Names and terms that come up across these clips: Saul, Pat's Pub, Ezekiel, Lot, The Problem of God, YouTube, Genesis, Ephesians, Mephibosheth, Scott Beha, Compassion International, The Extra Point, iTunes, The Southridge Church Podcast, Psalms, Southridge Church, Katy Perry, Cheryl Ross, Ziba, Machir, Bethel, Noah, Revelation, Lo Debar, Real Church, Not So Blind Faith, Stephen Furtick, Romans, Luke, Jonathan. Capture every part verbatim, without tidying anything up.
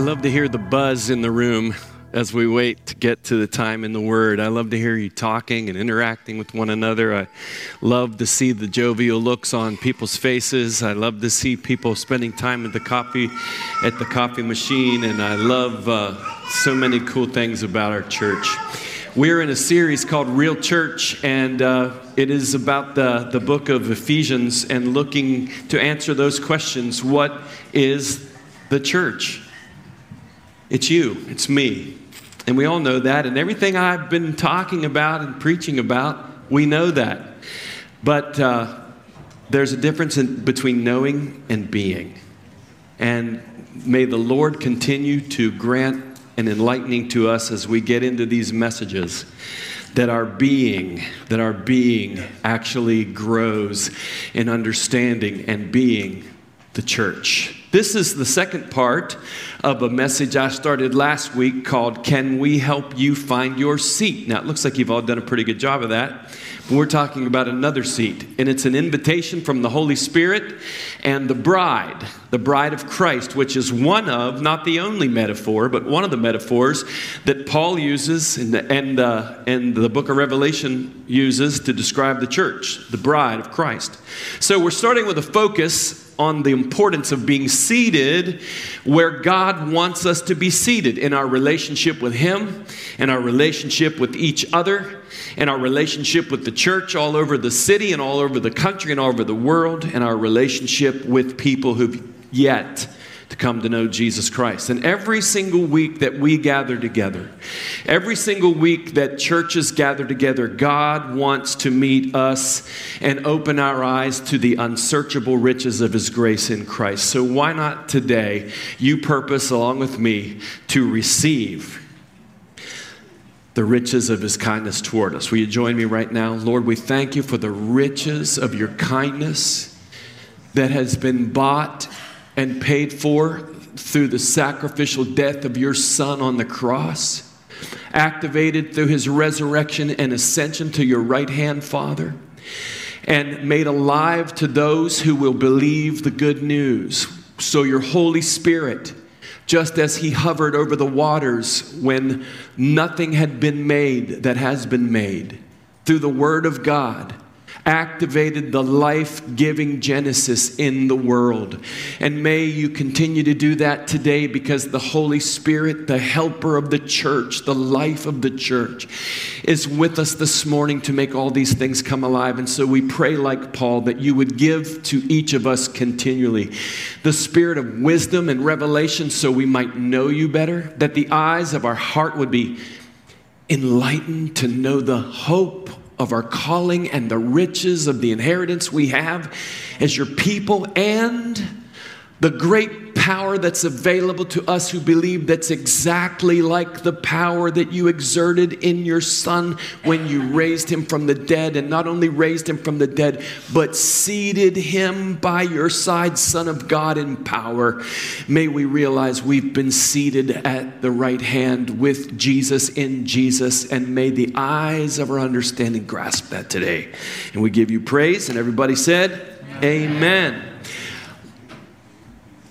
I love to hear the buzz in the room as we wait to get to the time in the Word. I love to hear you talking and interacting with one another. I love to see the jovial looks on people's faces. I love to see people spending time at the coffee, at the coffee machine, and I love uh, so many cool things about our church. We're in a series called Real Church, and uh, it is about the, the book of Ephesians and looking to answer those questions. What is the church? It's you, it's me, and we all know that, and everything I've been talking about and preaching about, we know that, but uh, there's a difference in, between knowing and being, and may the Lord continue to grant and enlightening to us as we get into these messages, that our being, that our being actually grows in understanding and being the church. This is the second part of a message I started last week called, Can We Help You Find Your Seat? Now, it looks like you've all done a pretty good job of that. We're talking about another seat, and it's an invitation from the Holy Spirit and the bride, the bride of Christ, which is one of, not the only metaphor, but one of the metaphors that Paul uses and the, and, uh, and the book of Revelation uses to describe the church, the bride of Christ. So we're starting with a focus on the importance of being seated where God wants us to be seated in our relationship with Him and our relationship with each other and our relationship with the church all over the city and all over the country and all over the world and our relationship with people who've yet to come to know Jesus Christ. And every single week that we gather together, every single week that churches gather together, God wants to meet us and open our eyes to the unsearchable riches of His grace in Christ. So why not today you purpose along with me to receive the riches of His kindness toward us. Will you join me right now? Lord, we thank You for the riches of Your kindness that has been bought and paid for through the sacrificial death of Your Son on the cross, activated through His resurrection and ascension to Your right hand, Father, and made alive to those who will believe the good news. So Your Holy Spirit, just as He hovered over the waters when nothing had been made that has been made, through the Word of God, activated the life-giving Genesis in the world. And may You continue to do that today, because the Holy Spirit, the helper of the church, the life of the church, is with us this morning to make all these things come alive. And so we pray, like Paul, that You would give to each of us continually the spirit of wisdom and revelation so we might know You better, that the eyes of our heart would be enlightened to know the hope of our calling and the riches of the inheritance we have as Your people, and the great power that's available to us who believe, that's exactly like the power that You exerted in Your Son when You raised Him from the dead, and not only raised Him from the dead, but seated Him by Your side, Son of God in power. May we realize we've been seated at the right hand with Jesus, in Jesus, and may the eyes of our understanding grasp that today. And we give You praise, and everybody said, Amen. Amen.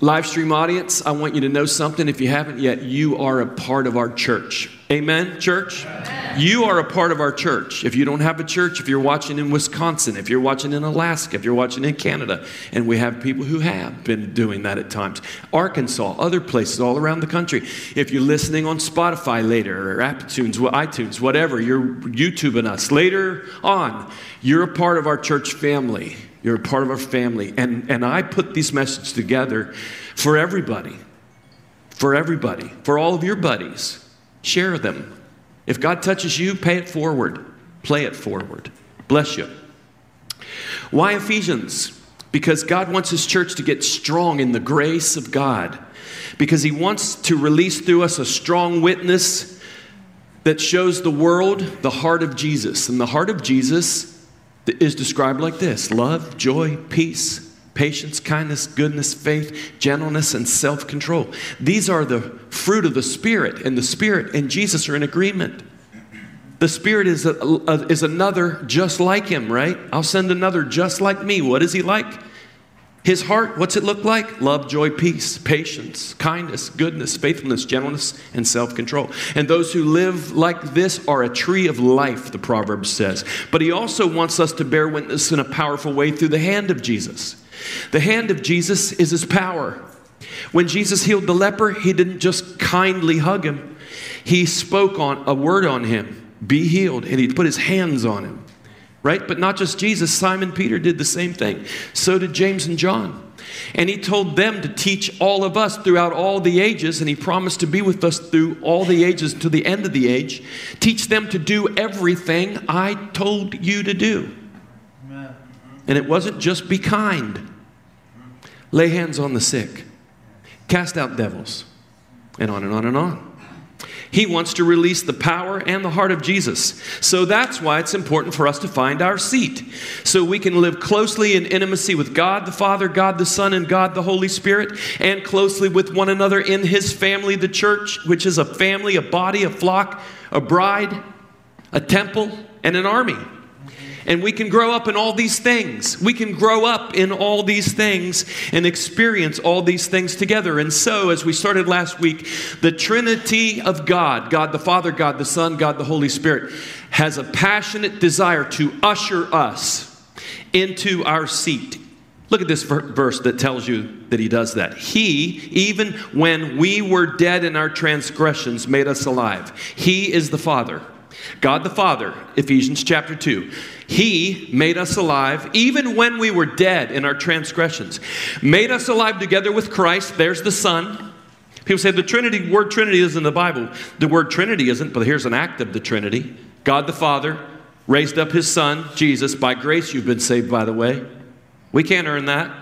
Live stream audience, I want you to know something. If you haven't yet, you are a part of our church. Amen, church? Amen. You are a part of our church. If you don't have a church, if you're watching in Wisconsin, if you're watching in Alaska, if you're watching in Canada, and we have people who have been doing that at times, Arkansas, other places all around the country. If you're listening on Spotify later, or iTunes, iTunes, whatever, you're YouTubing us later on, you're a part of our church family. You're a part of our family. And and I put these messages together for everybody, for everybody, for all of your buddies. Share them. If God touches you, pay it forward. Play it forward. Bless you. Why Ephesians? Because God wants His church to get strong in the grace of God. Because He wants to release through us a strong witness that shows the world the heart of Jesus. And the heart of Jesus is described like this: love, joy, peace, patience, kindness, goodness, faith, gentleness, and self-control. These are the fruit of the Spirit, and the Spirit and Jesus are in agreement. The Spirit is a, a, is another just like Him, right? I'll send another just like Me. What is He like? His heart, what's it look like? Love, joy, peace, patience, kindness, goodness, faithfulness, gentleness, and self-control. And those who live like this are a tree of life, the proverb says. But he also wants us to bear witness in a powerful way through the hand of Jesus. The hand of Jesus is his power. When Jesus healed the leper, he didn't just kindly hug him. He spoke on a word on him, be healed, and he put his hands on him. Right? But not just Jesus. Simon Peter did the same thing. So did James and John. And he told them to teach all of us throughout all the ages, and he promised to be with us through all the ages to the end of the age. Teach them to do everything I told you to do. Amen. And it wasn't just be kind. Lay hands on the sick. Cast out devils. And on and on and on. He wants to release the power and the heart of Jesus. So that's why it's important for us to find our seat, so we can live closely in intimacy with God the Father, God the Son, and God the Holy Spirit, and closely with one another in his family, the church, which is a family, a body, a flock, a bride, a temple, and an army. And we can grow up in all these things. We can grow up in all these things and experience all these things together. And so, as we started last week, the Trinity of God, God the Father, God the Son, God the Holy Spirit, has a passionate desire to usher us into our seat. Look at this verse that tells you that he does that. He, even when we were dead in our transgressions, made us alive. He is the Father. God the Father, Ephesians chapter two. He made us alive even when we were dead in our transgressions. Made us alive together with Christ. There's the Son. People say the Trinity, word Trinity isn't in the Bible. The word Trinity isn't, but here's an act of the Trinity. God the Father raised up his Son, Jesus. By grace you've been saved, by the way. We can't earn that.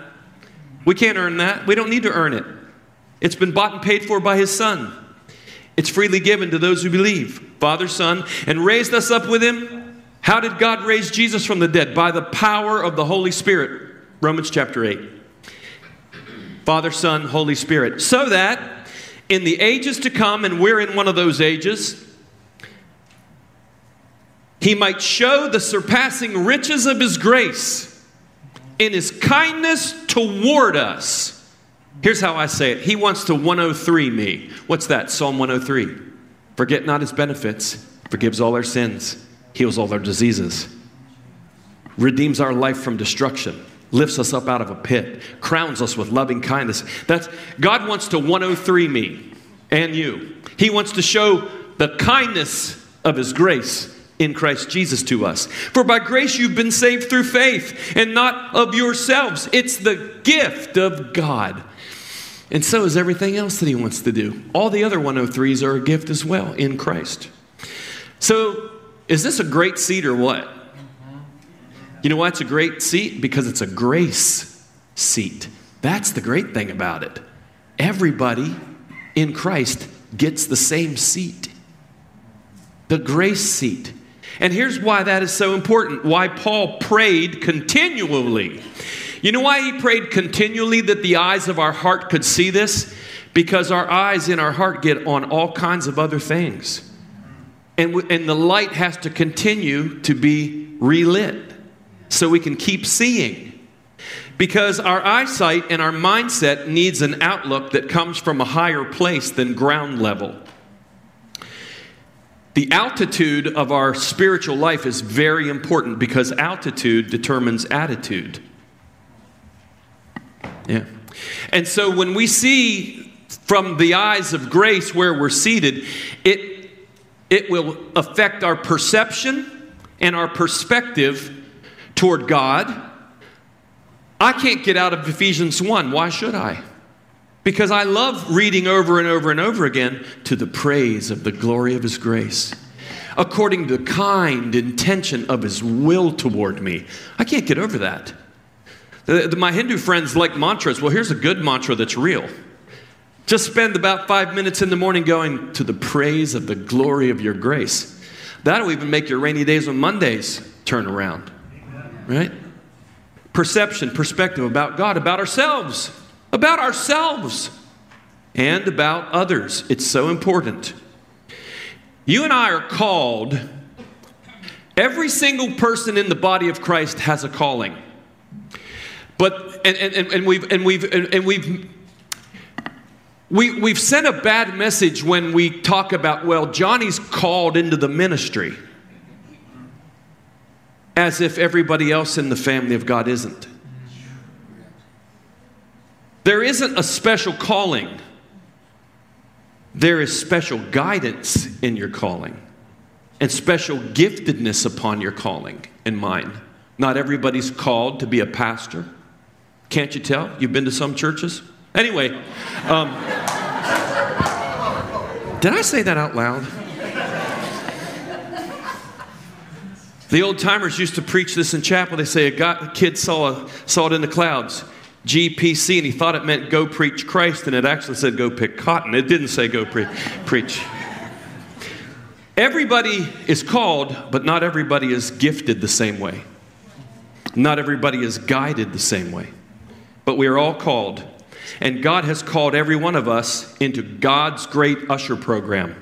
We can't earn that. We don't need to earn it. It's been bought and paid for by his Son. It's freely given to those who believe. Father, Son, and raised us up with him. How did God raise Jesus from the dead? By the power of the Holy Spirit. Romans chapter eight. Father, Son, Holy Spirit. So that in the ages to come, and we're in one of those ages, he might show the surpassing riches of his grace in his kindness toward us. Here's how I say it. He wants to one oh three me. What's that? Psalm one oh three. Forget not his benefits. Forgives all our sins. Heals all our diseases. Redeems our life from destruction. Lifts us up out of a pit. Crowns us with loving kindness. That's, God wants to one oh three me and you. He wants to show the kindness of his grace in Christ Jesus to us. For by grace you've been saved through faith, and not of yourselves. It's the gift of God. And so is everything else that he wants to do. All the other one oh threes are a gift as well in Christ. So is this a great seat or what? You know why it's a great seat? Because it's a grace seat. That's the great thing about it. Everybody in Christ gets the same seat. The grace seat. And here's why that is so important. Why Paul prayed continually. You know why he prayed continually that the eyes of our heart could see this? Because our eyes in our heart get on all kinds of other things. And, w- and the light has to continue to be relit so we can keep seeing. Because our eyesight and our mindset needs an outlook that comes from a higher place than ground level. The altitude of our spiritual life is very important because altitude determines attitude. Yeah. And so when we see from the eyes of grace where we're seated, it, it will affect our perception and our perspective toward God. I can't get out of Ephesians one. Why should I? Because I love reading over and over and over again, to the praise of the glory of his grace, according to the kind intention of his will toward me. I can't get over that. My Hindu friends like mantras. Well, here's a good mantra that's real. Just spend about five minutes in the morning going, to the praise of the glory of your grace. That'll even make your rainy days on Mondays turn around. Right? Perception, perspective about God, about ourselves, about ourselves, and about others. It's so important. You and I are called. Every single person in the body of Christ has a calling. But and and and we've and we've and we've we we've sent a bad message when we talk about, well, Johnny's called into the ministry, as if everybody else in the family of God isn't. There isn't a special calling. There is special guidance in your calling and special giftedness upon your calling and mine. Not everybody's called to be a pastor. Can't you tell? You've been to some churches? Anyway, um, did I say that out loud? The old timers used to preach this in chapel. They say a, guy, a kid saw, a, saw it in the clouds, G P C, and he thought it meant go preach Christ, and it actually said go pick cotton. It didn't say go pre- preach. Everybody is called, but not everybody is gifted the same way. Not everybody is guided the same way. But we are all called. And God has called every one of us into God's great usher program.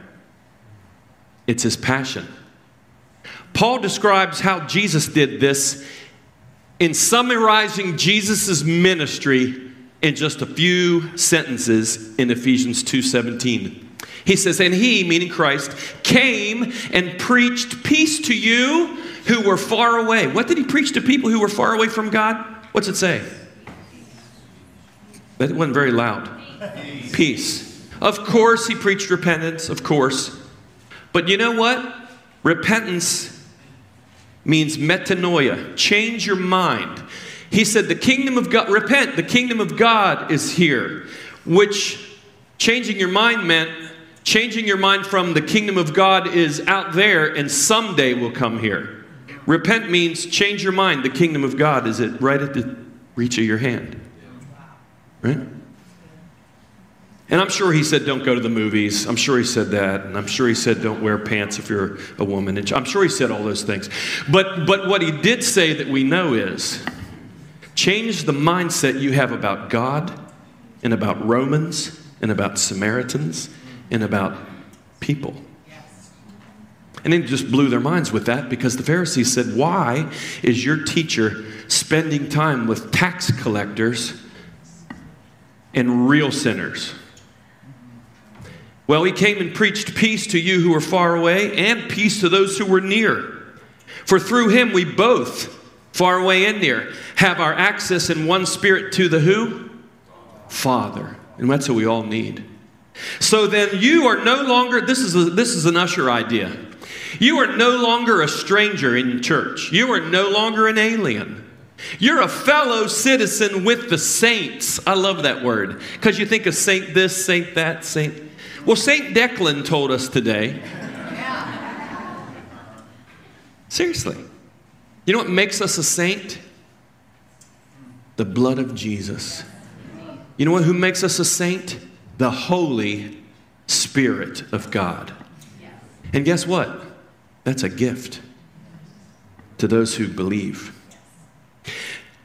It's His passion. Paul describes how Jesus did this in summarizing Jesus' ministry in just a few sentences in Ephesians two seventeen. He says, and He, meaning Christ, came and preached peace to you who were far away. What did He preach to people who were far away from God? What's it say? That wasn't very loud. Peace. Peace. Of course He preached repentance, of course. But you know what? Repentance means metanoia. Change your mind. He said the kingdom of God, repent, the kingdom of God is here. Which changing your mind meant changing your mind from the kingdom of God is out there and someday will come here. Repent means change your mind. The kingdom of God is it right at the reach of your hand. Right? And I'm sure He said, don't go to the movies. I'm sure He said that. And I'm sure He said, don't wear pants if you're a woman. And I'm sure He said all those things. But, but what He did say that we know is, change the mindset you have about God and about Romans and about Samaritans and about people. And then just blew their minds with that, because the Pharisees said, why is your teacher spending time with tax collectors and real sinners? Well, He came and preached peace to you who were far away and peace to those who were near. For through Him we both, far away and near, have our access in one spirit to the who? Father. And that's what we all need. So then you are no longer, this is, a, this is an usher idea. You are no longer a stranger in church. You are no longer an alien. You're a fellow citizen with the saints. I love that word. Because you think of saint this, saint that, saint... Well, Saint Declan told us today. Seriously. You know what makes us a saint? The blood of Jesus. You know what? Who makes us a saint? The Holy Spirit of God. And guess what? That's a gift to those who believe.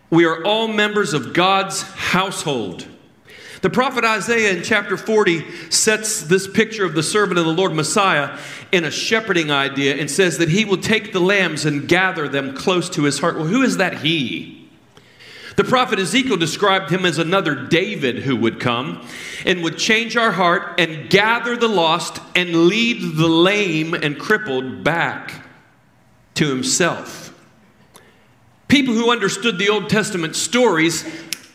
We are all members of God's household. The prophet Isaiah in chapter forty sets this picture of the servant of the Lord Messiah in a shepherding idea and says that He will take the lambs and gather them close to His heart. Well, who is that He? The prophet Ezekiel described Him as another David who would come and would change our heart and gather the lost and lead the lame and crippled back to Himself. People who understood the Old Testament stories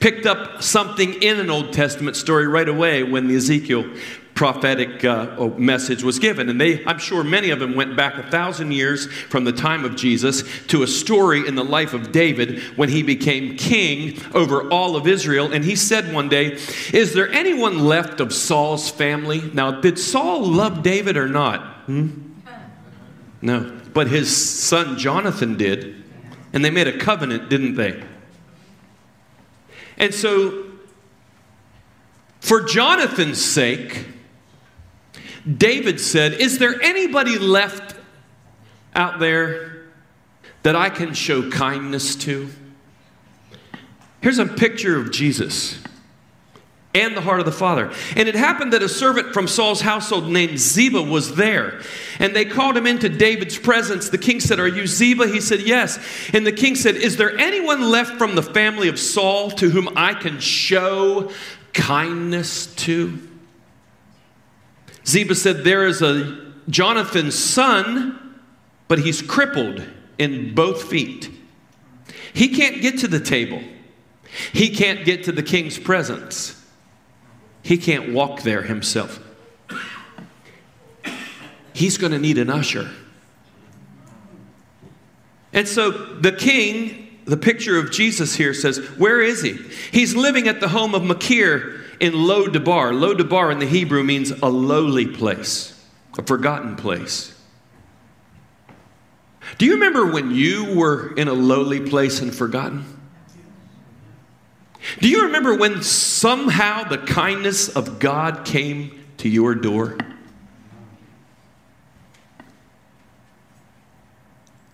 picked up something in an Old Testament story right away when the Ezekiel prophetic uh, message was given. And they, I'm sure many of them went back a thousand years from the time of Jesus to a story in the life of David when he became king over all of Israel. And he said one day, is there anyone left of Saul's family? Now, did Saul love David or not? Hmm? No. But his son Jonathan did. And they made a covenant, didn't they? And so, for Jonathan's sake, David said, is there anybody left out there that I can show kindness to? Here's a picture of Jesus. and the heart of the father. And it happened that a servant from Saul's household named Ziba was there. And they called him into David's presence. The king said, "Are you Ziba?" He said, "Yes." And the king said, "Is there anyone left from the family of Saul to whom I can show kindness to?" Ziba said, "There is a Jonathan's son, but he's crippled in both feet. He can't get to the table. He can't get to the king's presence. He can't walk there himself. He's going to need an usher." And so the king, the picture of Jesus here says, where is he? He's living at the home of Machir in Lo Debar. Lo Debar in the Hebrew means a lowly place, a forgotten place. Do you remember when you were in a lowly place and forgotten? Do you remember when somehow the kindness of God came to your door?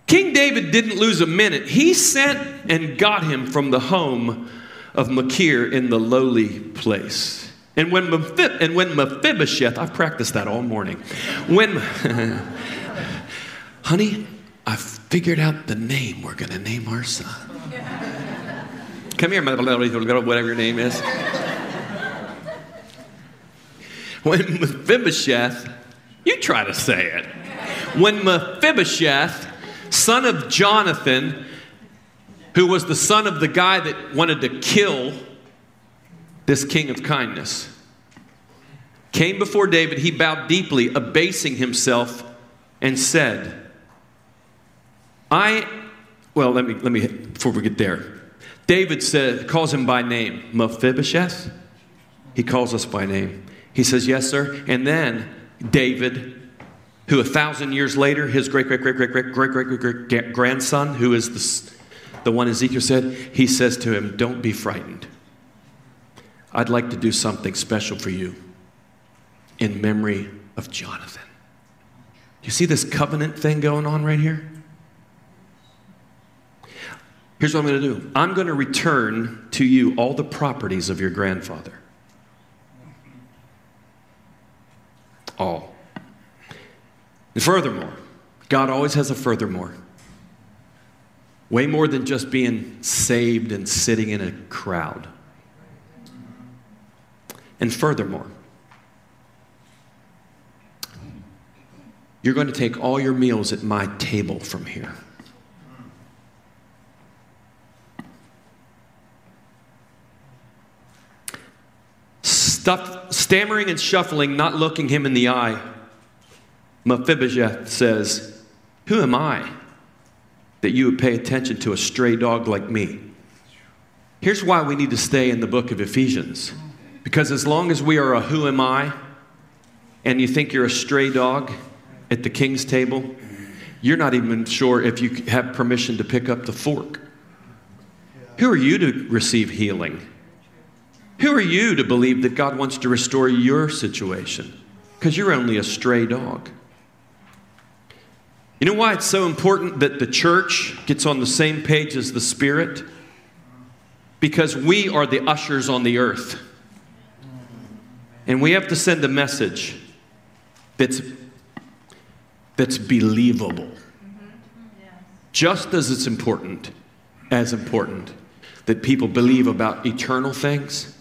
King David didn't lose a minute. He sent and got him from the home of Machir in the lowly place. And when, Mephib- and when Mephibosheth, I've practiced that all morning. When, honey, I've figured out the name we're going to name our son. Come here, whatever your name is. When Mephibosheth, you try to say it. When Mephibosheth, son of Jonathan, who was the son of the guy that wanted to kill this king of kindness, came before David, he bowed deeply, abasing himself, and said, I, well, let me, let me, before we get there. David said, calls him by name, Mephibosheth. He calls us by name. He says, yes, sir. And then David, who a thousand years later, his great, great, great, great, great, great, great, great, great grandson, who is the, the one Ezekiel said, he says to him, don't be frightened. I'd like to do something special for you in memory of Jonathan. You see this covenant thing going on right here? Here's what I'm going to do. I'm going to return to you all the properties of your grandfather. All. And furthermore, God always has a furthermore. Way more than just being saved and sitting in a crowd. And furthermore, you're going to take all your meals at my table from here. Stuff, stammering and shuffling, not looking him in the eye, Mephibosheth says, who am I that you would pay attention to a stray dog like me? Here's why we need to stay in the book of Ephesians. Because as long as we are a who am I, and you think you're a stray dog at the king's table, you're not even sure if you have permission to pick up the fork. Who are you to receive healing? Who are you to believe that God wants to restore your situation? Because you're only a stray dog. You know why it's so important that the church gets on the same page as the Spirit? Because we are the ushers on the earth. And we have to send a message that's, that's believable. Just as it's important, as important that people believe about eternal things,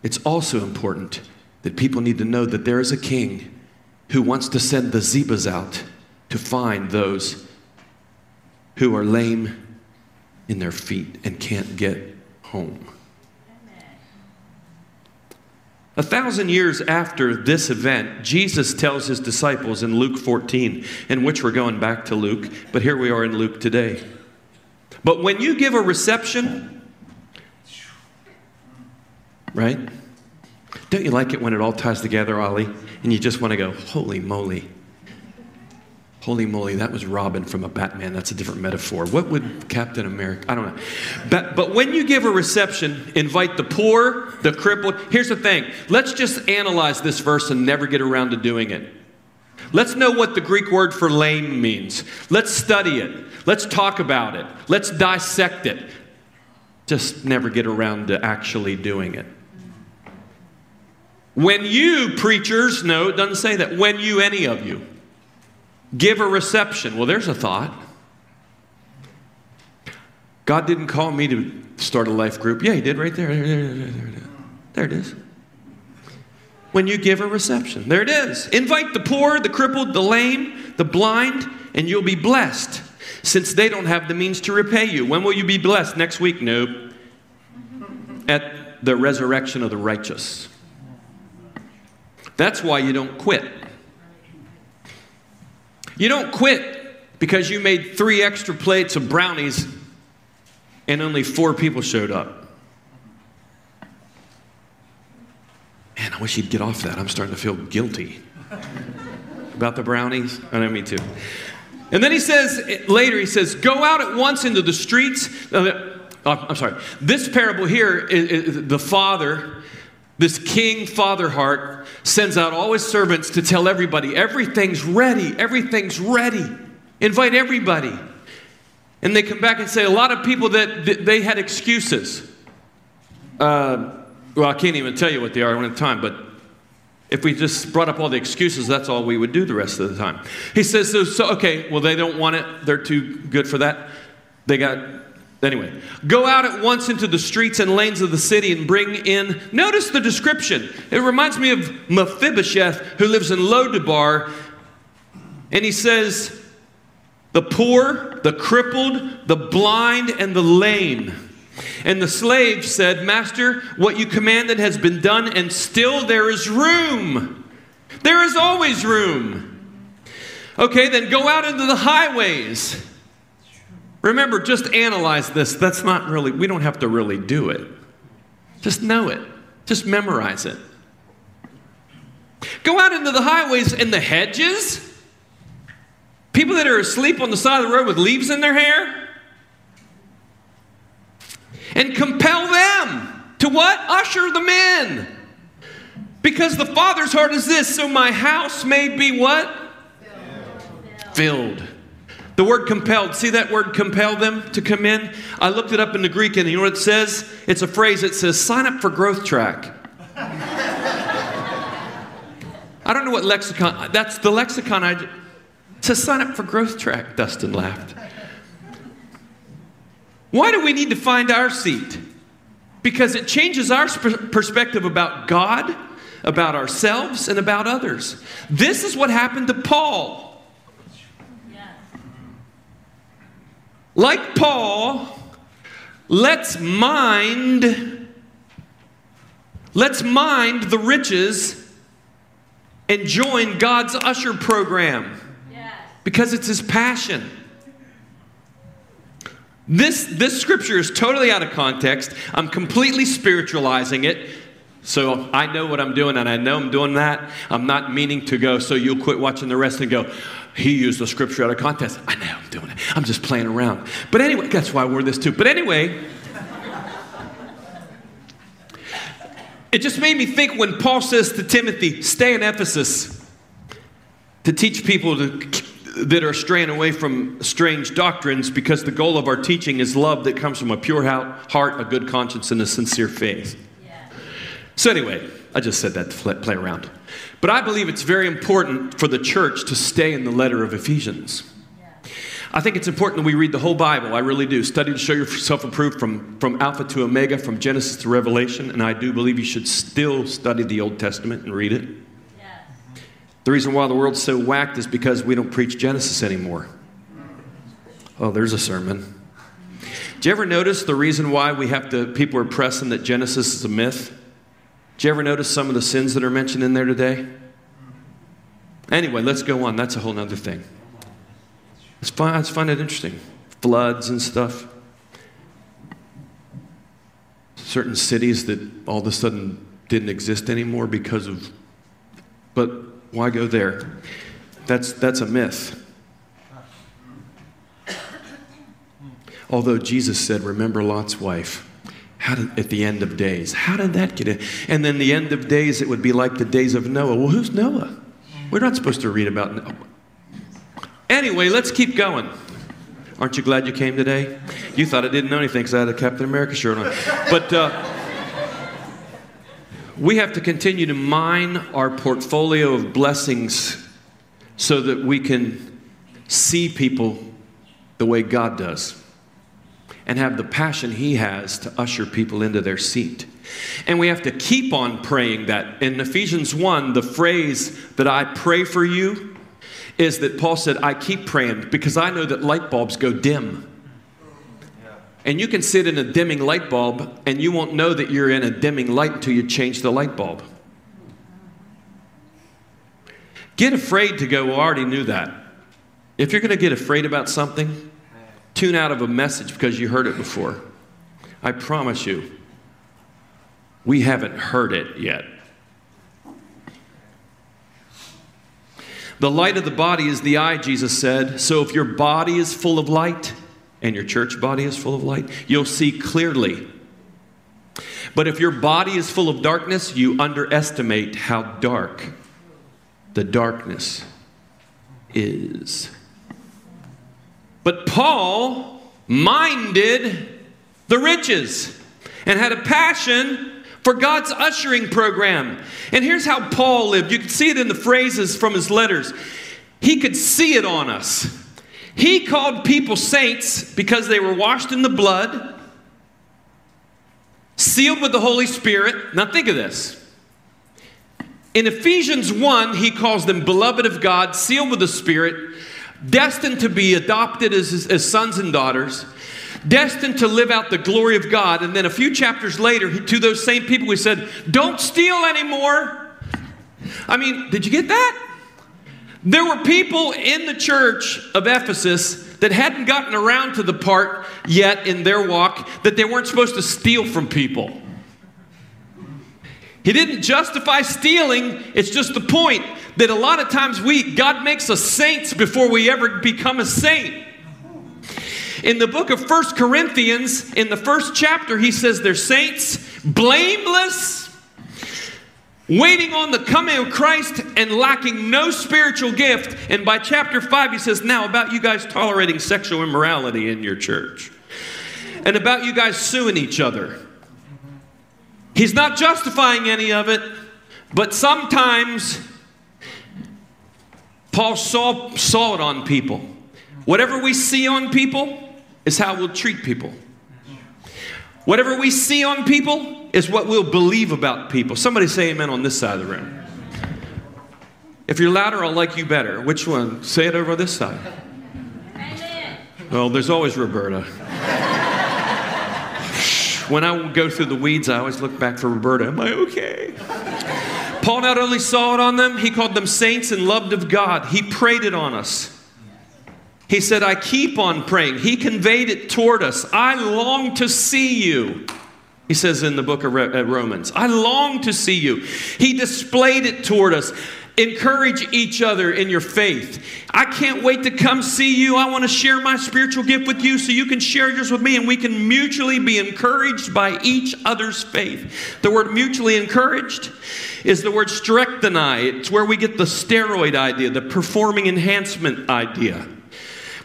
it's also important that people need to know that there is a king who wants to send the Zebas out to find those who are lame in their feet and can't get home. Amen. A thousand years after this event, Jesus tells his disciples in Luke fourteen, in which we're going back to Luke, but here we are in Luke today. But when you give a reception, right? Don't you like it when it all ties together, Ollie? And you just want to go, holy moly. Holy moly, that was Robin from a Batman. That's a different metaphor. What would Captain America, I don't know. But, but when you give a reception, invite the poor, the crippled. Here's the thing. Let's just analyze this verse and never get around to doing it. Let's know what the Greek word for lame means. Let's study it. Let's talk about it. Let's dissect it. Just never get around to actually doing it. When you preachers, no, it doesn't say that. When you, any of you, give a reception. Well, there's a thought. God didn't call me to start a life group. Yeah, he did right there. There, there, there, there. There it is. When you give a reception. There it is. Invite the poor, the crippled, the lame, the blind, and you'll be blessed, since they don't have the means to repay you. When will you be blessed? Next week? Nope. At the resurrection of the righteous. That's why you don't quit. You don't quit because you made three extra plates of brownies and only four people showed up. Man, I wish you'd get off that. I'm starting to feel guilty about the brownies. Oh, no, me too. And then he says, later he says, go out at once into the streets. Oh, I'm sorry. This parable here, is, is the father, this king father heart, sends out all his servants to tell everybody, everything's ready, everything's ready. Invite everybody. And they come back and say, a lot of people that, that they had excuses. Uh, well, I can't even tell you what they are. I don't have time, but if we just brought up all the excuses, that's all we would do the rest of the time. He says, so, so okay, well, they don't want it. They're too good for that. They got, anyway. Go out at once into the streets and lanes of the city and bring in, notice the description. It reminds me of Mephibosheth, who lives in Lo Debar. And he says, the poor, the crippled, the blind, and the lame. And the slave said, Master, what you commanded has been done, and still there is room. There is always room. Okay, then go out into the highways. Remember, just analyze this. That's not really, we don't have to really do it. Just know it. Just memorize it. Go out into the highways and the hedges. People that are asleep on the side of the road with leaves in their hair. And compel them to what? Usher them in. Because the Father's heart is this, so my house may be what? Filled. Filled. The word compelled, see that word compel them to come in? I looked it up in the Greek, and you know what it says? It's a phrase that says, sign up for Growth Track. I don't know what lexicon, that's the lexicon I, it says sign up for Growth Track, Dustin laughed. Why do we need to find our seat? Because it changes our perspective about God, about ourselves, and about others. This is what happened to Paul. Yes. Like Paul, let's mind, let's mind the riches and join God's usher program. Yes. Because it's his passion. This, this scripture is totally out of context. I'm completely spiritualizing it. So I know what I'm doing, and I know I'm doing that. I'm not meaning to go, so you'll quit watching the rest and go, he used the scripture out of context. I know I'm doing it. I'm just playing around. But anyway, that's why I wore this too. But anyway, it just made me think when Paul says to Timothy, stay in Ephesus to teach people to that are straying away from strange doctrines, because the goal of our teaching is love that comes from a pure heart, a good conscience, and a sincere faith. Yeah. So anyway, I just said that to play around. But I believe it's very important for the church to stay in the letter of Ephesians. Yeah. I think it's important that we read the whole Bible. I really do. Study to show yourself approved from, from Alpha to Omega, from Genesis to Revelation. And I do believe you should still study the Old Testament and read it. The reason why the world's so whacked is because we don't preach Genesis anymore. Oh, there's a sermon. Do you ever notice the reason why we have to, people are pressing that Genesis is a myth? Do you ever notice some of the sins that are mentioned in there today? Anyway, let's go on. That's a whole other thing. It's fun, I just find it interesting. Floods and stuff. Certain cities that all of a sudden didn't exist anymore because of, but why go there? That's that's a myth. Although Jesus said, remember Lot's wife. How did, at the end of days. How did that get in? And then the end of days, it would be like the days of Noah. Well, who's Noah? We're not supposed to read about Noah. Anyway, let's keep going. Aren't you glad you came today? You thought I didn't know anything because I had a Captain America shirt on. But uh, We have to continue to mine our portfolio of blessings so that we can see people the way God does and have the passion He has to usher people into their seat. And we have to keep on praying that. In Ephesians one, the phrase that I pray for you is that Paul said, I keep praying because I know that light bulbs go dim. And you can sit in a dimming light bulb and you won't know that you're in a dimming light until you change the light bulb. Get afraid to go, well, I already knew that. If you're going to get afraid about something, tune out of a message because you heard it before. I promise you, we haven't heard it yet. The light of the body is the eye, Jesus said. So if your body is full of light, and your church body is full of light, you'll see clearly. But if your body is full of darkness, you underestimate how dark the darkness is. But Paul minded the riches and had a passion for God's ushering program. And here's how Paul lived. You can see it in the phrases from his letters. He could see it on us. He called people saints because they were washed in the blood, sealed with the Holy Spirit. Now think of this. In Ephesians one, he calls them beloved of God, sealed with the Spirit, destined to be adopted as, as sons and daughters, destined to live out the glory of God. And then a few chapters later, he, to those same people, he said, don't steal anymore. I mean, did you get that? There were people in the church of Ephesus that hadn't gotten around to the part yet in their walk that they weren't supposed to steal from people. He didn't justify stealing. It's just the point that a lot of times we, God makes us saints before we ever become a saint. In the book of First Corinthians, in the first chapter, he says they're saints, blameless, waiting on the coming of Christ and lacking no spiritual gift. And by chapter five, he says, now about you guys tolerating sexual immorality in your church and about you guys suing each other. He's not justifying any of it, but sometimes Paul saw, saw it on people. Whatever we see on people is how we'll treat people. Whatever we see on people is what we'll believe about people. Somebody say amen on this side of the room. If you're louder, I'll like you better. Which one? Say it over this side. Amen. Well, there's always Roberta. When I go through the weeds, I always look back for Roberta. Am I okay? Paul not only saw it on them, he called them saints and loved of God. He prayed it on us. He said, I keep on praying. He conveyed it toward us. I long to see you. He says in the book of Romans, I long to see you. He displayed it toward us. Encourage each other in your faith. I can't wait to come see you. I want to share my spiritual gift with you so you can share yours with me and we can mutually be encouraged by each other's faith. The word mutually encouraged is the word strengthenai. It's where we get the steroid idea, the performing enhancement idea.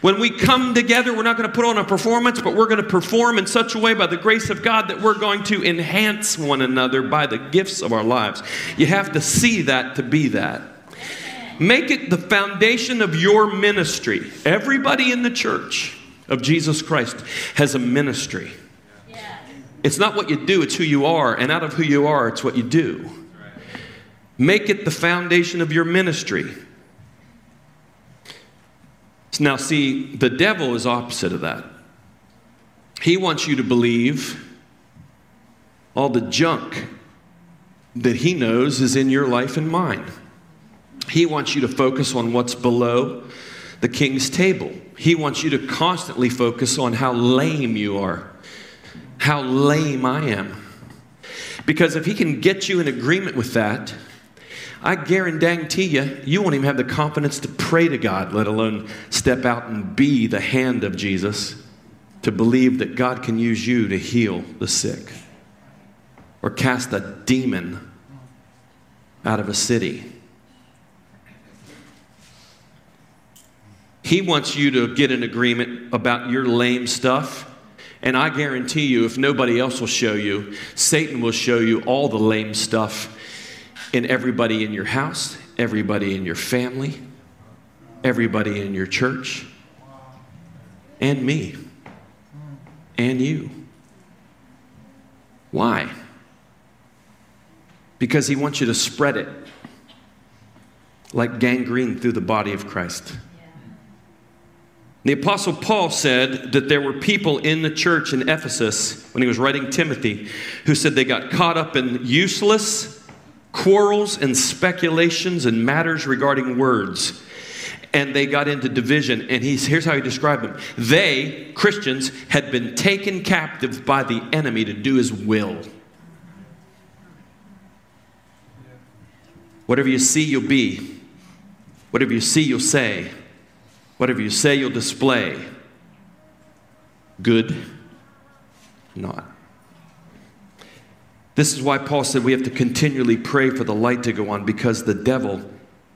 When we come together, we're not going to put on a performance, but we're going to perform in such a way by the grace of God that we're going to enhance one another by the gifts of our lives. You have to see that to be that. Make it the foundation of your ministry. Everybody in the church of Jesus Christ has a ministry. It's not what you do, it's who you are. And out of who you are, it's what you do. Make it the foundation of your ministry. Now, see, the devil is opposite of that. He wants you to believe all the junk that he knows is in your life and mine. He wants you to focus on what's below the king's table. He wants you to constantly focus on how lame you are, how lame I am. Because if he can get you in agreement with that, I guarantee you, you won't even have the confidence to pray to God, let alone step out and be the hand of Jesus to believe that God can use you to heal the sick or cast a demon out of a city. He wants you to get an agreement about your lame stuff And I guarantee you, if nobody else will show you, Satan will show you all the lame stuff in everybody in your house, everybody in your family, everybody in your church, and me, and you. Why? Because he wants you to spread it like gangrene through the body of Christ. The Apostle Paul said that there were people in the church in Ephesus, when he was writing Timothy, who said they got caught up in useless quarrels and speculations and matters regarding words. And they got into division. And he's, here's how he described them. They, Christians, had been taken captive by the enemy to do his will. Whatever you see, you'll be. Whatever you see, you'll say. Whatever you say, you'll display. Good, not. This is why Paul said we have to continually pray for the light to go on, because the devil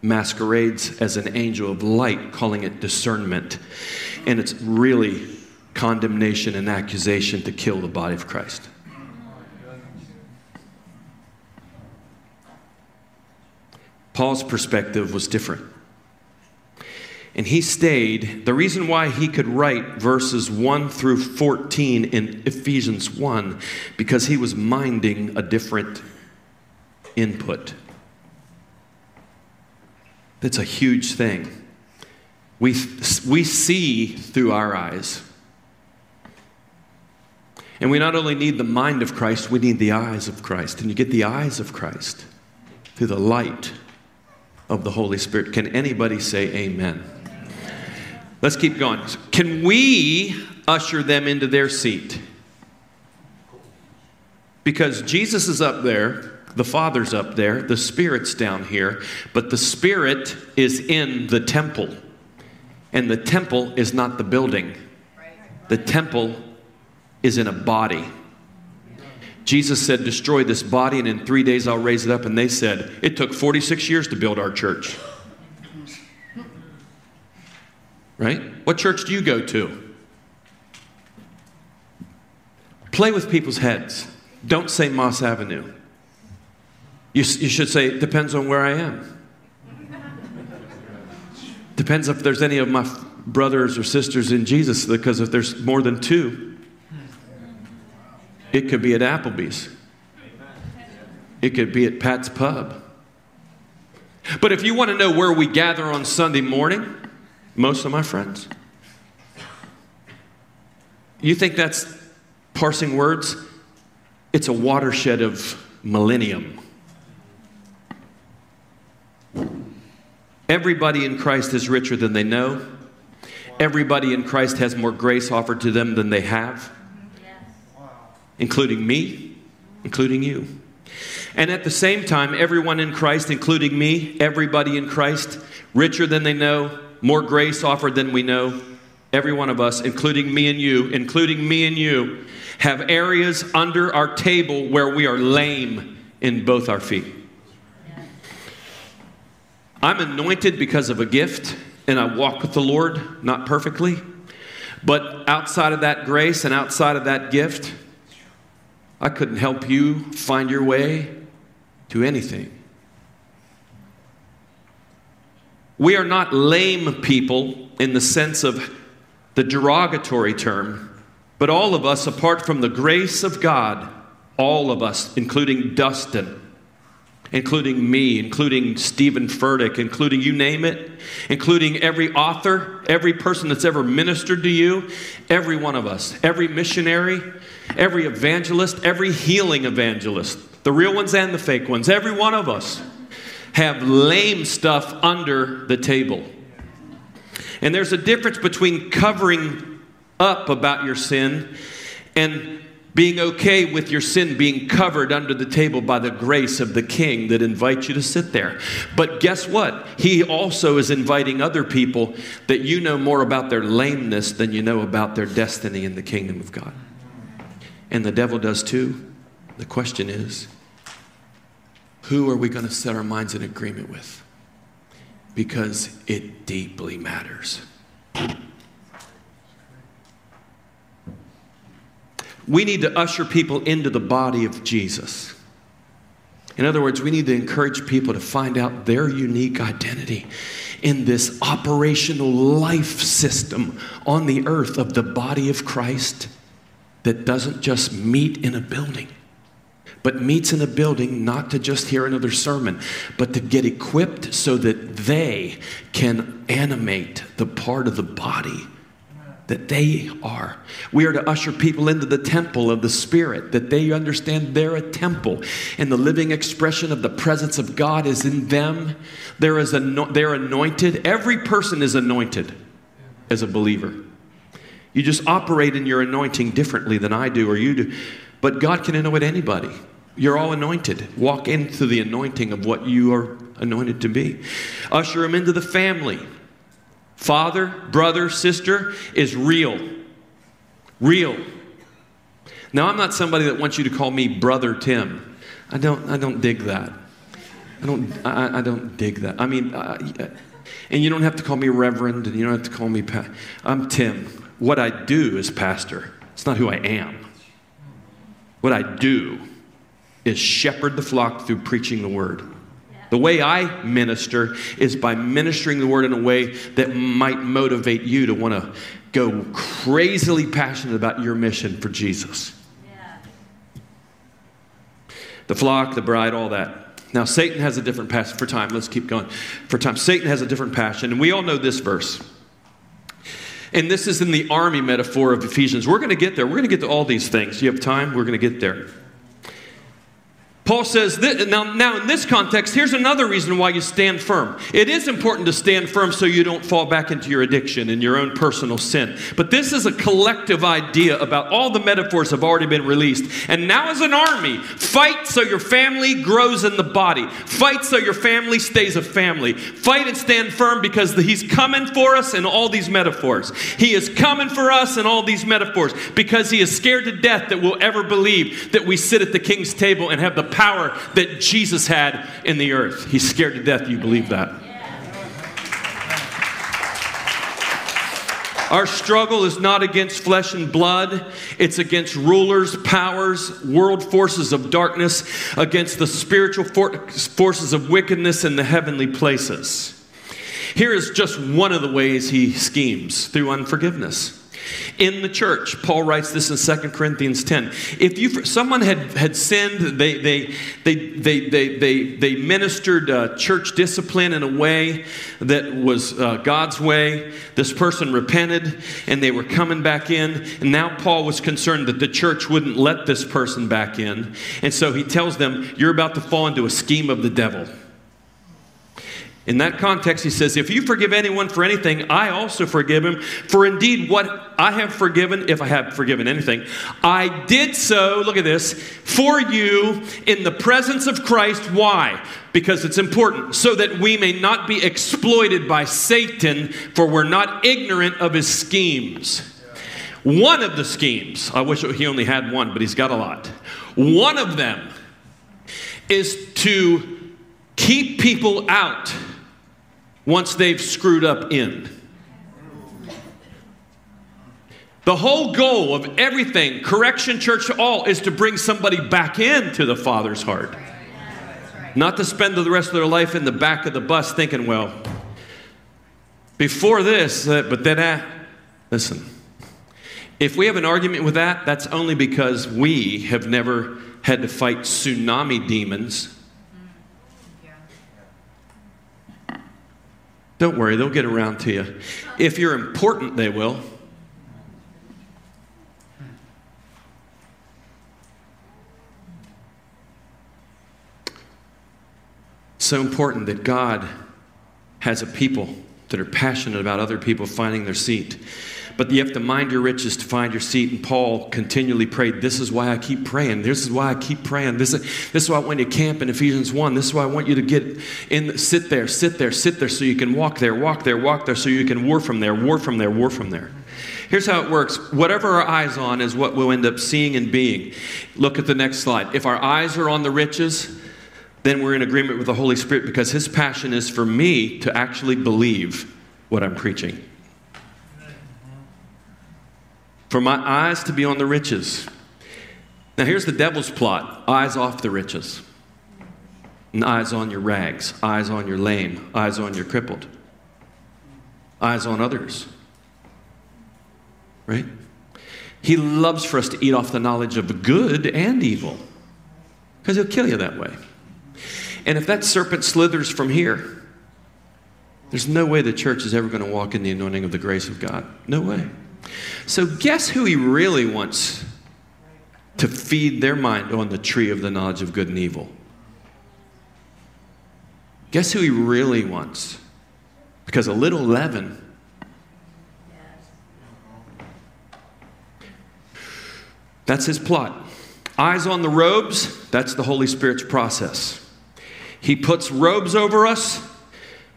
masquerades as an angel of light, calling it discernment. And it's really condemnation and accusation to kill the body of Christ. Paul's perspective was different. And he stayed. The reason why he could write verses one through fourteen in Ephesians one, because he was minding a different input. That's a huge thing. We, we see through our eyes. And we not only need the mind of Christ, we need the eyes of Christ. And you get the eyes of Christ through the light of the Holy Spirit. Can anybody say amen? Let's keep going. Can we usher them into their seat? Because Jesus is up there, the Father's up there, the Spirit's down here, but the Spirit is in the temple. And the temple is not the building. The temple is in a body. Jesus said, destroy this body, and in three days I'll raise it up. And they said, it took forty-six years to build our church. Right? What church do you go to? Play with people's heads. Don't say Moss Avenue. You, you should say, it depends on where I am. Depends if there's any of my brothers or sisters in Jesus, because if there's more than two, it could be at Applebee's. It could be at Pat's Pub. But if you want to know where we gather on Sunday morning, most of my friends. You think that's parsing words? It's a watershed of millennium. Everybody in Christ is richer than they know. Everybody in Christ has more grace offered to them than they have. Yes. Including me, including you. And at the same time, everyone in Christ, including me, everybody in Christ, richer than they know, more grace offered than we know. Every one of us, including me and you, including me and you, have areas under our table where we are lame in both our feet. I'm anointed because of a gift, and I walk with the Lord, not perfectly. But outside of that grace and outside of that gift, I couldn't help you find your way to anything. We are not lame people in the sense of the derogatory term, but all of us, apart from the grace of God, all of us, including Dustin, including me, including Stephen Furtick, including you name it, including every author, every person that's ever ministered to you, every one of us, every missionary, every evangelist, every healing evangelist, the real ones and the fake ones, every one of us have lame stuff under the table. And there's a difference between covering up about your sin and being okay with your sin being covered under the table by the grace of the King that invites you to sit there. But guess what? He also is inviting other people that you know more about their lameness than you know about their destiny in the kingdom of God. And the devil does too. The question is, who are we going to set our minds in agreement with? Because it deeply matters. We need to usher people into the body of Jesus. In other words, we need to encourage people to find out their unique identity in this operational life system on the earth of the body of Christ that doesn't just meet in a building, but meets in a building not to just hear another sermon, but to get equipped so that they can animate the part of the body that they are. We are to usher people into the temple of the Spirit, that they understand they're a temple, and the living expression of the presence of God is in them. There is ano- they're anointed. Every person is anointed as a believer. You just operate in your anointing differently than I do or you do, but God can anoint anybody. You're all anointed. Walk into the anointing of what you are anointed to be. Usher them into the family. Father, brother, sister is real. Real. Now, I'm not somebody that wants you to call me Brother Tim. I don't I don't dig that. I don't I, I don't dig that. I mean, uh, and you don't have to call me Reverend, and you don't have to call me Pat. I'm Tim. What I do is pastor. It's not who I am. What I do is shepherd the flock through preaching the word. The way I minister is by ministering the word in a way that might motivate you to want to go crazily passionate about your mission for Jesus. Yeah. The flock, the bride, all that. Now, Satan has a different passion. For time, let's keep going. For time, Satan has a different passion. And we all know this verse. And this is in the army metaphor of Ephesians. We're going to get there. We're going to get to all these things. Do you have time? We're going to get there. Paul says, this, now, now in this context, here's another reason why you stand firm. It is important to stand firm so you don't fall back into your addiction and your own personal sin. But this is a collective idea about all the metaphors have already been released. And now as an army, fight so your family grows in the body. Fight so your family stays a family. Fight and stand firm because he's coming for us in all these metaphors. He is coming for us in all these metaphors because he is scared to death that we'll ever believe that we sit at the king's table and have the power that Jesus had in the earth. He's scared to death. You believe that? Yeah. Our struggle is not against flesh and blood. It's against rulers, powers, world forces of darkness, against the spiritual for- forces of wickedness in the heavenly places. Here is just one of the ways he schemes through unforgiveness. In the church, Paul writes this in Second Corinthians ten. If you someone had, had sinned, they they they they they they, they ministered uh, church discipline in a way that was uh, God's way. This person repented, and they were coming back in. And now Paul was concerned that the church wouldn't let this person back in, and so he tells them, "You're about to fall into a scheme of the devil." In that context, he says, if you forgive anyone for anything, I also forgive him. For indeed, what I have forgiven, if I have forgiven anything, I did so, look at this, for you in the presence of Christ. Why? Because it's important. So that we may not be exploited by Satan, for we're not ignorant of his schemes. One of the schemes, I wish he only had one, but he's got a lot. One of them is to keep people out once they've screwed up in. The whole goal of everything, Correction Church all, is to bring somebody back into the Father's heart. Not to spend the rest of their life in the back of the bus thinking, well, before this, uh, but then, uh, listen, if we have an argument with that, that's only because we have never had to fight tsunami demons. Don't worry, they'll get around to you. If you're important, they will. So important that God has a people that are passionate about other people finding their seat. But you have to mind your riches to find your seat. And Paul continually prayed, this is why I keep praying. This is why I keep praying. This is, this is why I want you to camp in Ephesians one. This is why I want you to get in, sit there, sit there, sit there, so you can walk there, walk there, walk there, so you can war from there, war from there, war from there. Here's how it works. Whatever our eyes on is what we'll end up seeing and being. Look at the next slide. If our eyes are on the riches, then we're in agreement with the Holy Spirit because his passion is for me to actually believe what I'm preaching. For my eyes to be on the riches. Now here's the devil's plot. Eyes off the riches. And eyes on your rags. Eyes on your lame. Eyes on your crippled. Eyes on others. Right? He loves for us to eat off the knowledge of good and evil. Because he'll kill you that way. And if that serpent slithers from here, there's no way the church is ever going to walk in the anointing of the grace of God. No way. So guess who he really wants to feed their mind on the tree of the knowledge of good and evil? Guess who he really wants? Because a little leaven. That's his plot. Eyes on the robes. That's the Holy Spirit's process. He puts robes over us.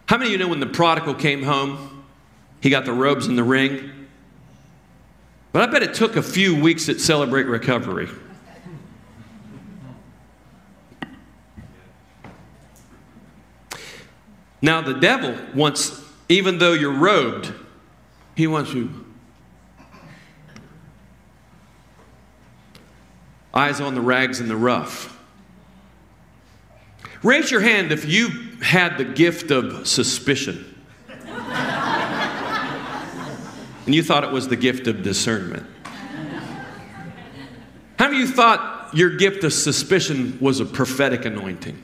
How many of you know when the prodigal came home, he got the robes and the ring? But I bet it took a few weeks at Celebrate Recovery. Now the devil wants, even though you're robed, he wants you. Eyes on the rags and the rough. Raise your hand if you had the gift of suspicion. And you thought it was the gift of discernment. How many of you thought your gift of suspicion was a prophetic anointing?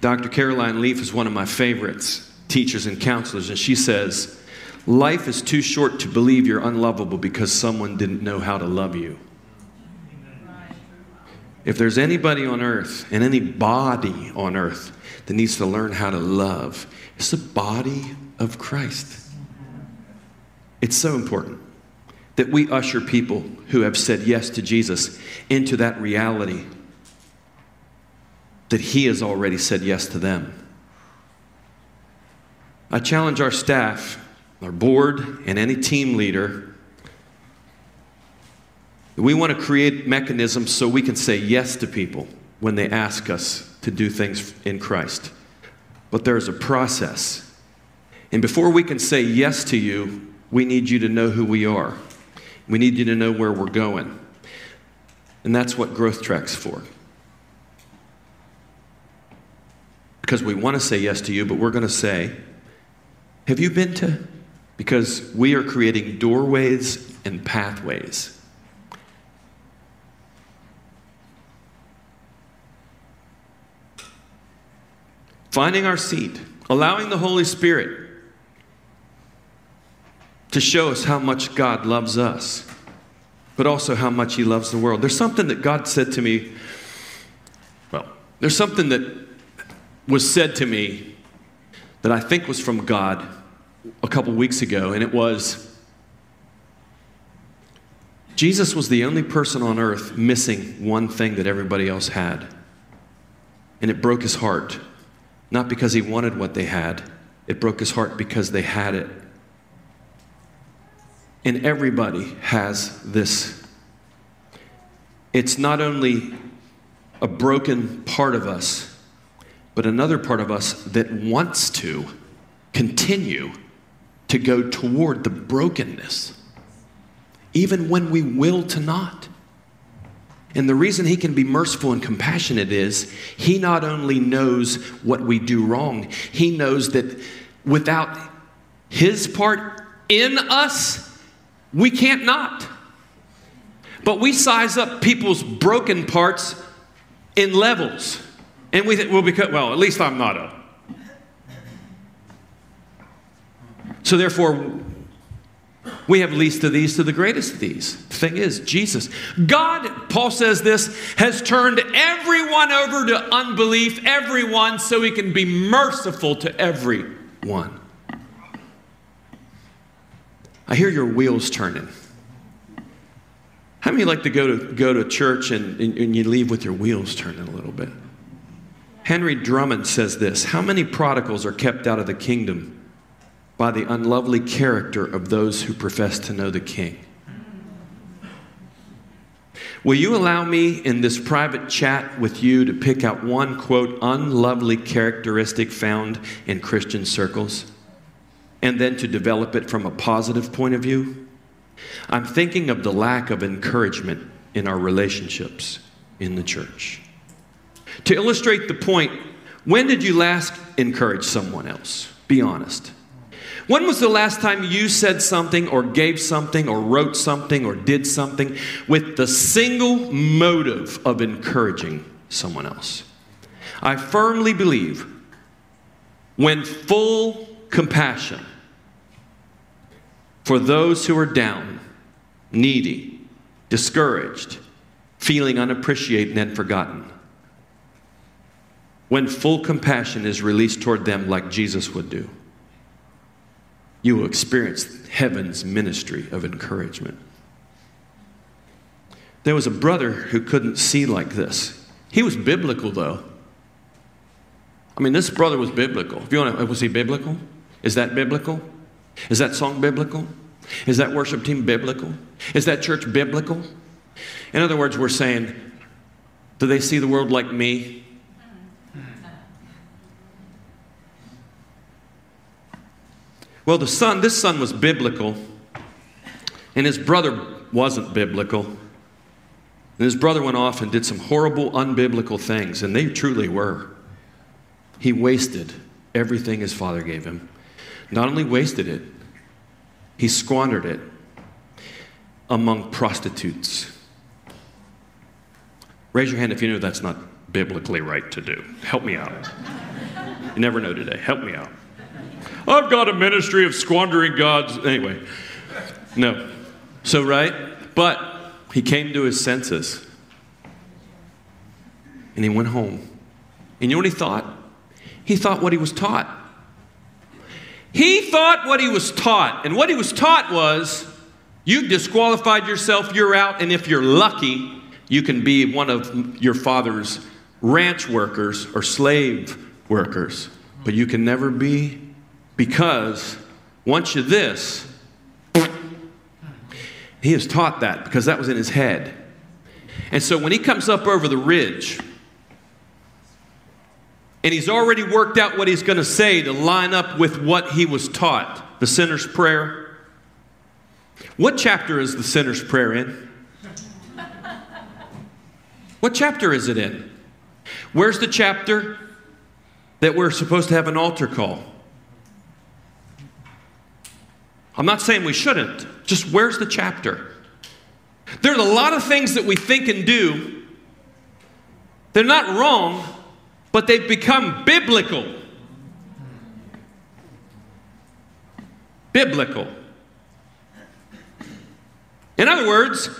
Doctor Caroline Leaf is one of my favorites, teachers and counselors, and she says, life is too short to believe you're unlovable because someone didn't know how to love you. If there's anybody on earth and any body on earth that needs to learn how to love, it's the body of Christ. It's so important that we usher people who have said yes to Jesus into that reality that he has already said yes to them. I challenge our staff, our board, and any team leader. We want to create mechanisms so we can say yes to people when they ask us to do things in Christ. But there's a process. And before we can say yes to you, we need you to know who we are. We need you to know where we're going. And that's what Growth Track's for. Because we want to say yes to you, but we're going to say, have you been to? Because we are creating doorways and pathways. Finding our seat, allowing the Holy Spirit to show us how much God loves us, but also how much he loves the world. There's something that God said to me, well, there's something that was said to me that I think was from God a couple weeks ago, and it was, Jesus was the only person on earth missing one thing that everybody else had, and it broke his heart. Not because he wanted what they had. It broke his heart because they had it. And everybody has this. It's not only a broken part of us, but another part of us that wants to continue to go toward the brokenness, even when we will to not. And the reason he can be merciful and compassionate is he not only knows what we do wrong, he knows that without his part in us, we can't not. But we size up people's broken parts in levels. And we think, well, because, well, at least I'm not a. So therefore, we have least of these to the greatest of these. The thing is, Jesus. God, Paul says this, has turned everyone over to unbelief, everyone, so he can be merciful to everyone. I hear your wheels turning. How many like to go to go to church and, and, and you leave with your wheels turning a little bit? Henry Drummond says this, how many prodigals are kept out of the kingdom by the unlovely character of those who profess to know the King? Will you allow me in this private chat with you to pick out one, quote, unlovely characteristic found in Christian circles? and then to develop it from a positive point of view. I'm thinking of the lack of encouragement in our relationships in the church. To illustrate the point, when did you last encourage someone else? Be honest. When was the last time you said something or gave something or wrote something or did something with the single motive of encouraging someone else? I firmly believe when full compassion for those who are down, needy, discouraged, feeling unappreciated and forgotten, when full compassion is released toward them like Jesus would do, you will experience heaven's ministry of encouragement. There was a brother who couldn't see like this. He was biblical, though. I mean, this brother was biblical. If you want to, was he biblical? Is that biblical? Is that song biblical? Is that worship team biblical? Is that church biblical? In other words, we're saying, do they see the world like me? Well, the son, this son was biblical, and his brother wasn't biblical. And his brother went off and did some horrible, unbiblical things, and they truly were. He wasted everything his father gave him. Not only wasted it, he squandered it among prostitutes. Raise your hand if you know that's not biblically right to do. Help me out. You never know today. Help me out. I've got a ministry of squandering God's... Anyway, no. So, right? But he came to his senses. And he went home. And you know what he thought? He thought what he was taught. He thought what he was taught. And what he was taught was, you've disqualified yourself, you're out, and if you're lucky, you can be one of your father's ranch workers or slave workers. But you can never be... Because once you're this, he is taught that because that was in his head. And so when he comes up over the ridge and he's already worked out what he's going to say to line up with what he was taught, the sinner's prayer. What chapter is the sinner's prayer in? What chapter is it in? Where's the chapter that we're supposed to have an altar call? I'm not saying we shouldn't. Just where's the chapter? There's a lot of things that we think and do. They're not wrong, but they've become biblical. Biblical. In other words,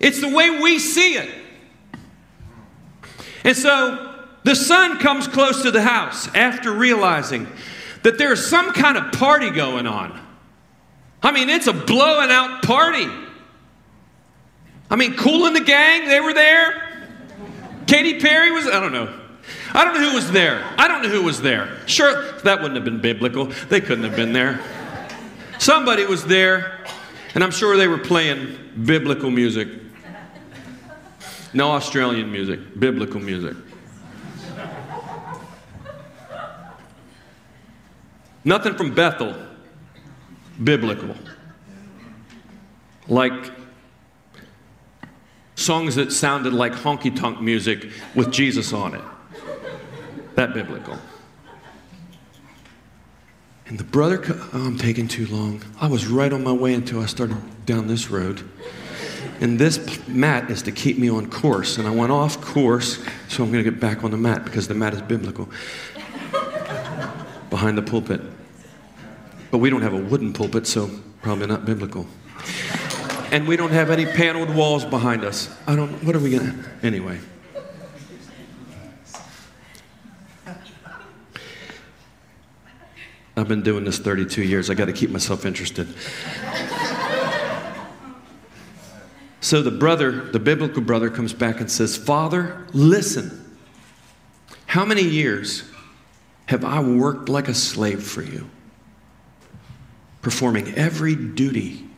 it's the way we see it. And so the son comes close to the house after realizing that there's some kind of party going on. I mean, it's a blowing out party. I mean, Cool and the Gang, they were there. Katy Perry was, I don't know. I don't know who was there. I don't know who was there. Sure, that wouldn't have been biblical. They couldn't have been there. Somebody was there, and I'm sure they were playing biblical music. No Australian music, biblical music. Nothing from Bethel. Biblical. Like songs that sounded like honky-tonk music with Jesus on it. That biblical. And the brother, co- oh, I'm taking too long. I was right on my way until I started down this road. And this mat is to keep me on course. And I went off course, so I'm going to get back on the mat because the mat is biblical. Behind the pulpit. But we don't have a wooden pulpit, so probably not biblical. And we don't have any paneled walls behind us. I don't, what are we going to, anyway. I've been doing this thirty-two years. I got to keep myself interested. So the brother, the biblical brother comes back and says, Father, listen. How many years have I worked like a slave for you? Performing every duty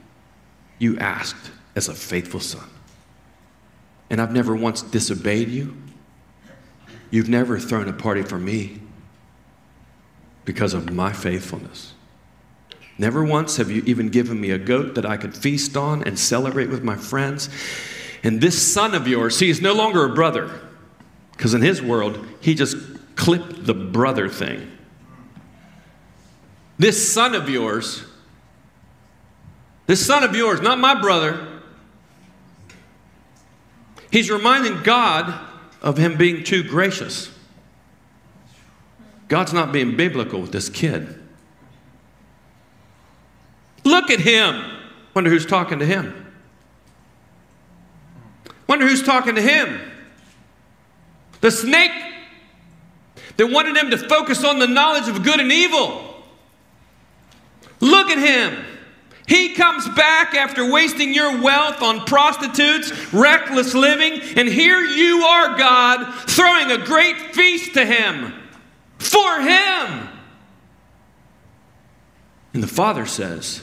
you asked as a faithful son. And I've never once disobeyed you. You've never thrown a party for me because of my faithfulness. Never once have you even given me a goat that I could feast on and celebrate with my friends. And this son of yours, he is no longer a brother. Because in his world, he just clipped the brother thing. This son of yours, this son of yours, not my brother. He's reminding God of him being too gracious. God's not being biblical with this kid. Look at him. Wonder who's talking to him. Wonder who's talking to him. The snake that wanted him to focus on the knowledge of good and evil. Look at him. He comes back after wasting your wealth on prostitutes, reckless living, and here you are, God, throwing a great feast to him. For him. And the father says,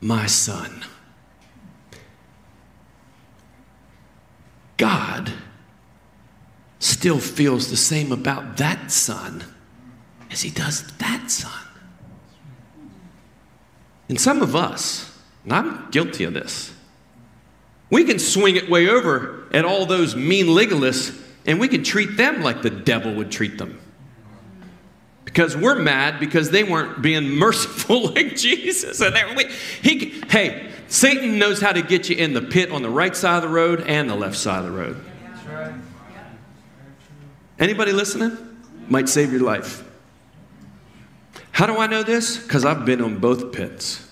my son. God still feels the same about that son as he does that son. And some of us, and I'm guilty of this, we can swing it way over at all those mean legalists, and we can treat them like the devil would treat them. Because we're mad because they weren't being merciful like Jesus. And we, he, hey, Satan knows how to get you in the pit on the right side of the road and the left side of the road. Anybody listening? Might save your life. How do I know this? Because I've been on both pits.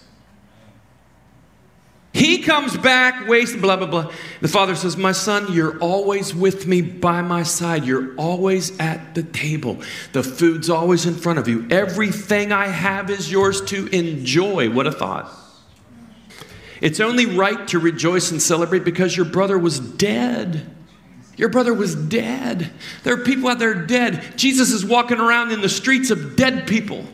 He comes back, wastes, blah, blah, blah. The father says, my son, you're always with me by my side. You're always at the table. The food's always in front of you. Everything I have is yours to enjoy. What a thought. It's only right to rejoice and celebrate because your brother was dead. Your brother was dead. There are people out there dead. Jesus is walking around in the streets of dead people.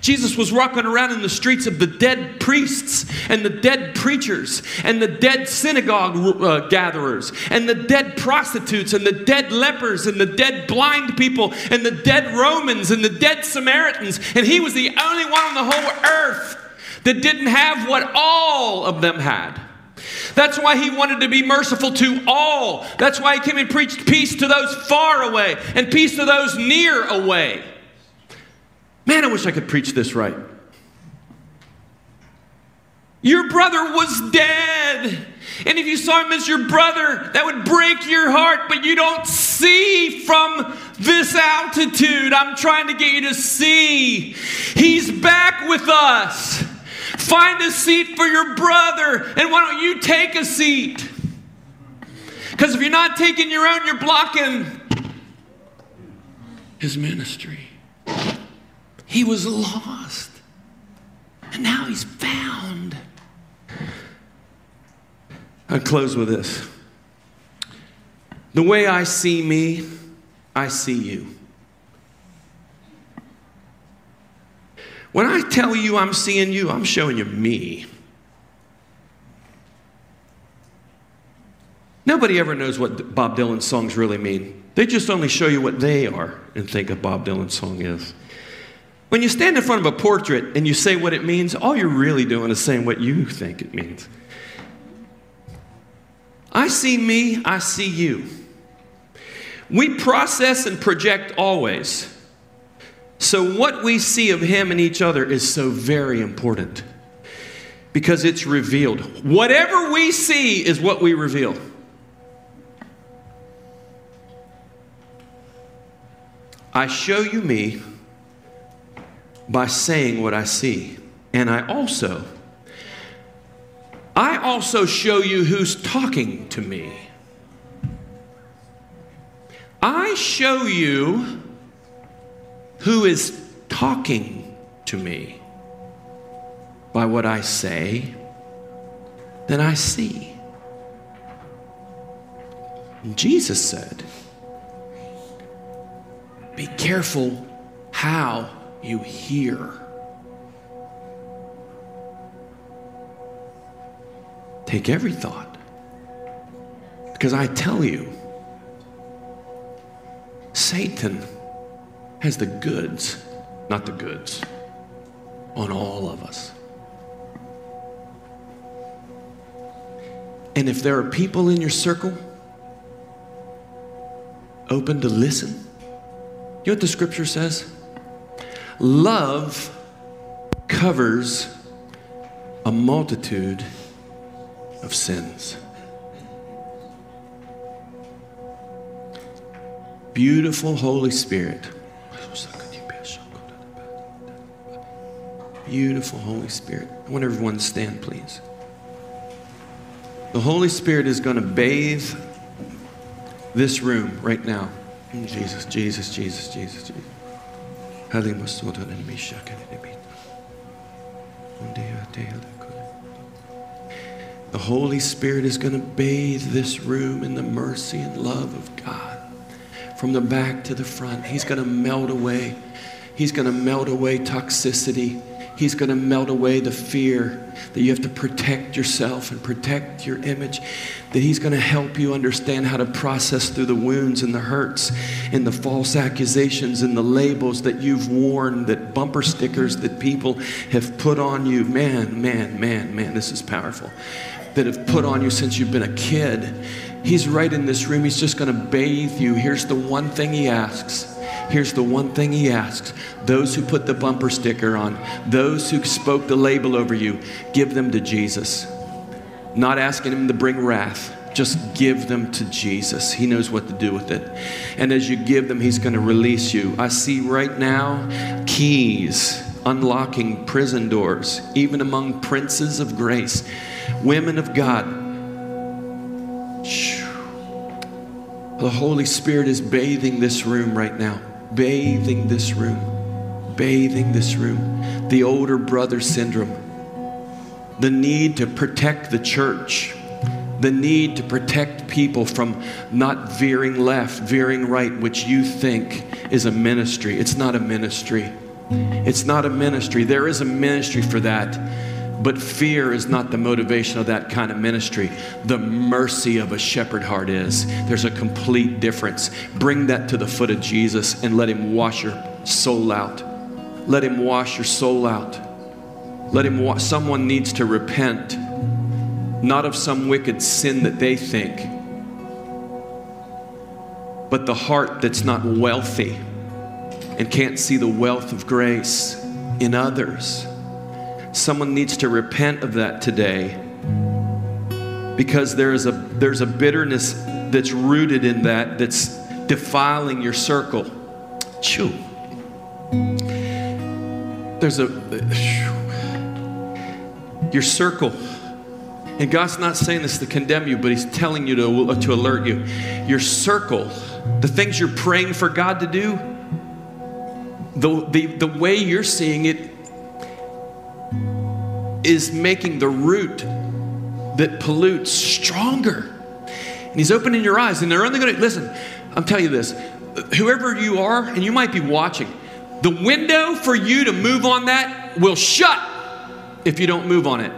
Jesus was walking around in the streets of the dead priests and the dead preachers and the dead synagogue uh, gatherers and the dead prostitutes and the dead lepers and the dead blind people and the dead Romans and the dead Samaritans. And he was the only one on the whole earth that didn't have what all of them had. That's why he wanted to be merciful to all. That's why he came and preached peace to those far away and peace to those near away. Man, I wish I could preach this right. Your brother was dead. And if you saw him as your brother, that would break your heart. But you don't see from this altitude. I'm trying to get you to see. He's back with us. Find a seat for your brother. And why don't you take a seat? Because if you're not taking your own, you're blocking his ministry. He was lost, and now he's found. I'll close with this. The way I see me, I see you. When I tell you I'm seeing you, I'm showing you me. Nobody ever knows what Bob Dylan's songs really mean. They just only show you what they are and think of Bob Dylan's song is. When you stand in front of a portrait and you say what it means, all you're really doing is saying what you think it means. I see me, I see you. We process and project always. So what we see of him and each other is so very important because it's revealed. Whatever we see is what we reveal. I show you me by saying what I see. And I also, I also show you who's talking to me. I show you who is talking to me by what I say, then I see. And Jesus said, be careful how you hear. Take every thought. Because I tell you, Satan has the goods, not the goods. on all of us. And if there are people in your circle open to listen, you know what the scripture says? Love covers a multitude of sins. Beautiful Holy Spirit. Beautiful Holy Spirit. I want everyone to stand, please. The Holy Spirit is going to bathe this room right now. Jesus, Jesus, Jesus, Jesus, Jesus. The Holy Spirit is going to bathe this room in the mercy and love of God. From the back to the front, He's going to melt away. He's going to melt away toxicity. He's going to melt away the fear that you have to protect yourself and protect your image, that He's going to help you understand how to process through the wounds and the hurts and the false accusations and the labels that you've worn, that bumper stickers that people have put on you. Man, man, man, man, this is powerful. That have put on you since you've been a kid. He's right in this room. He's just going to bathe you. Here's the one thing He asks. Here's the one thing He asks. Those who put the bumper sticker on, those who spoke the label over you, give them to Jesus. Not asking Him to bring wrath. Just give them to Jesus. He knows what to do with it. And as you give them, He's going to release you. I see right now keys unlocking prison doors, even among princes of grace, women of God. The Holy Spirit is bathing this room right now. Bathing this room, bathing this room. The older brother syndrome, the need to protect the church, the need to protect people from not veering left, veering right, which you think is a ministry. It's not a ministry. It's not a ministry. There is a ministry for that, but fear is not the motivation of that kind of ministry. The mercy of a shepherd heart is. There's a complete difference. Bring that to the foot of Jesus and let Him wash your soul out. Let Him wash your soul out. Let Him wash. Someone needs to repent, not of some wicked sin that they think, but the heart that's not wealthy and can't see the wealth of grace in others. Someone needs to repent of that today, because there is a there's a bitterness that's rooted in that, that's defiling your circle. Chew. There's a your circle, and God's not saying this to condemn you, but He's telling you to to alert you. Your circle, the things you're praying for God to do, the the, the way you're seeing it is making the root that pollutes stronger. And He's opening your eyes, and they're only going to, listen, I'm telling you this, whoever you are, and you might be watching, the window for you to move on that will shut if you don't move on it.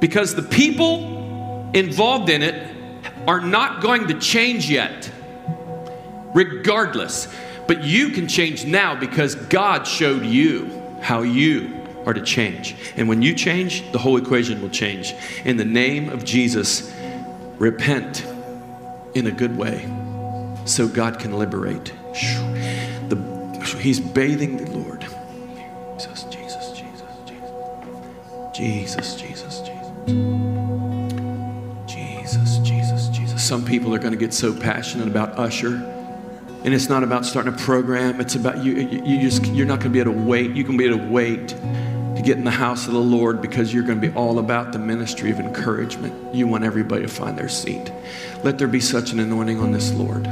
Because the people involved in it are not going to change yet, regardless. But you can change now, because God showed you how you are to change. And when you change, the whole equation will change. In the name of Jesus, repent in a good way so God can liberate. The, he's bathing the Lord. Jesus, Jesus, Jesus, Jesus. Jesus, Jesus, Jesus. Jesus, Jesus, Jesus. Some people are going to get so passionate about Usher. And it's not about starting a program. It's about you. You just, you're not going to be able to wait. You can be able to wait to get in the house of the Lord, because you're going to be all about the ministry of encouragement. You want everybody to find their seat. Let there be such an anointing on this, Lord.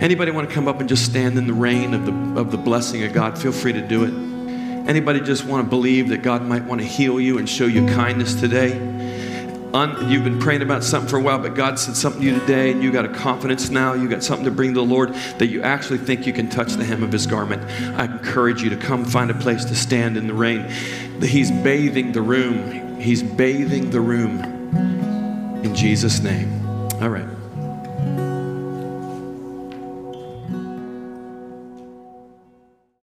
Anybody want to come up and just stand in the rain of the of the blessing of God? Feel free to do it. Anybody just want to believe that God might want to heal you and show you kindness today? Un, you've been praying about something for a while, but God said something to you today, and you got a confidence now. You got something to bring to the Lord that you actually think you can touch the hem of His garment. I encourage you to come find a place to stand in the rain. He's bathing the room. He's bathing the room in Jesus' name. All right.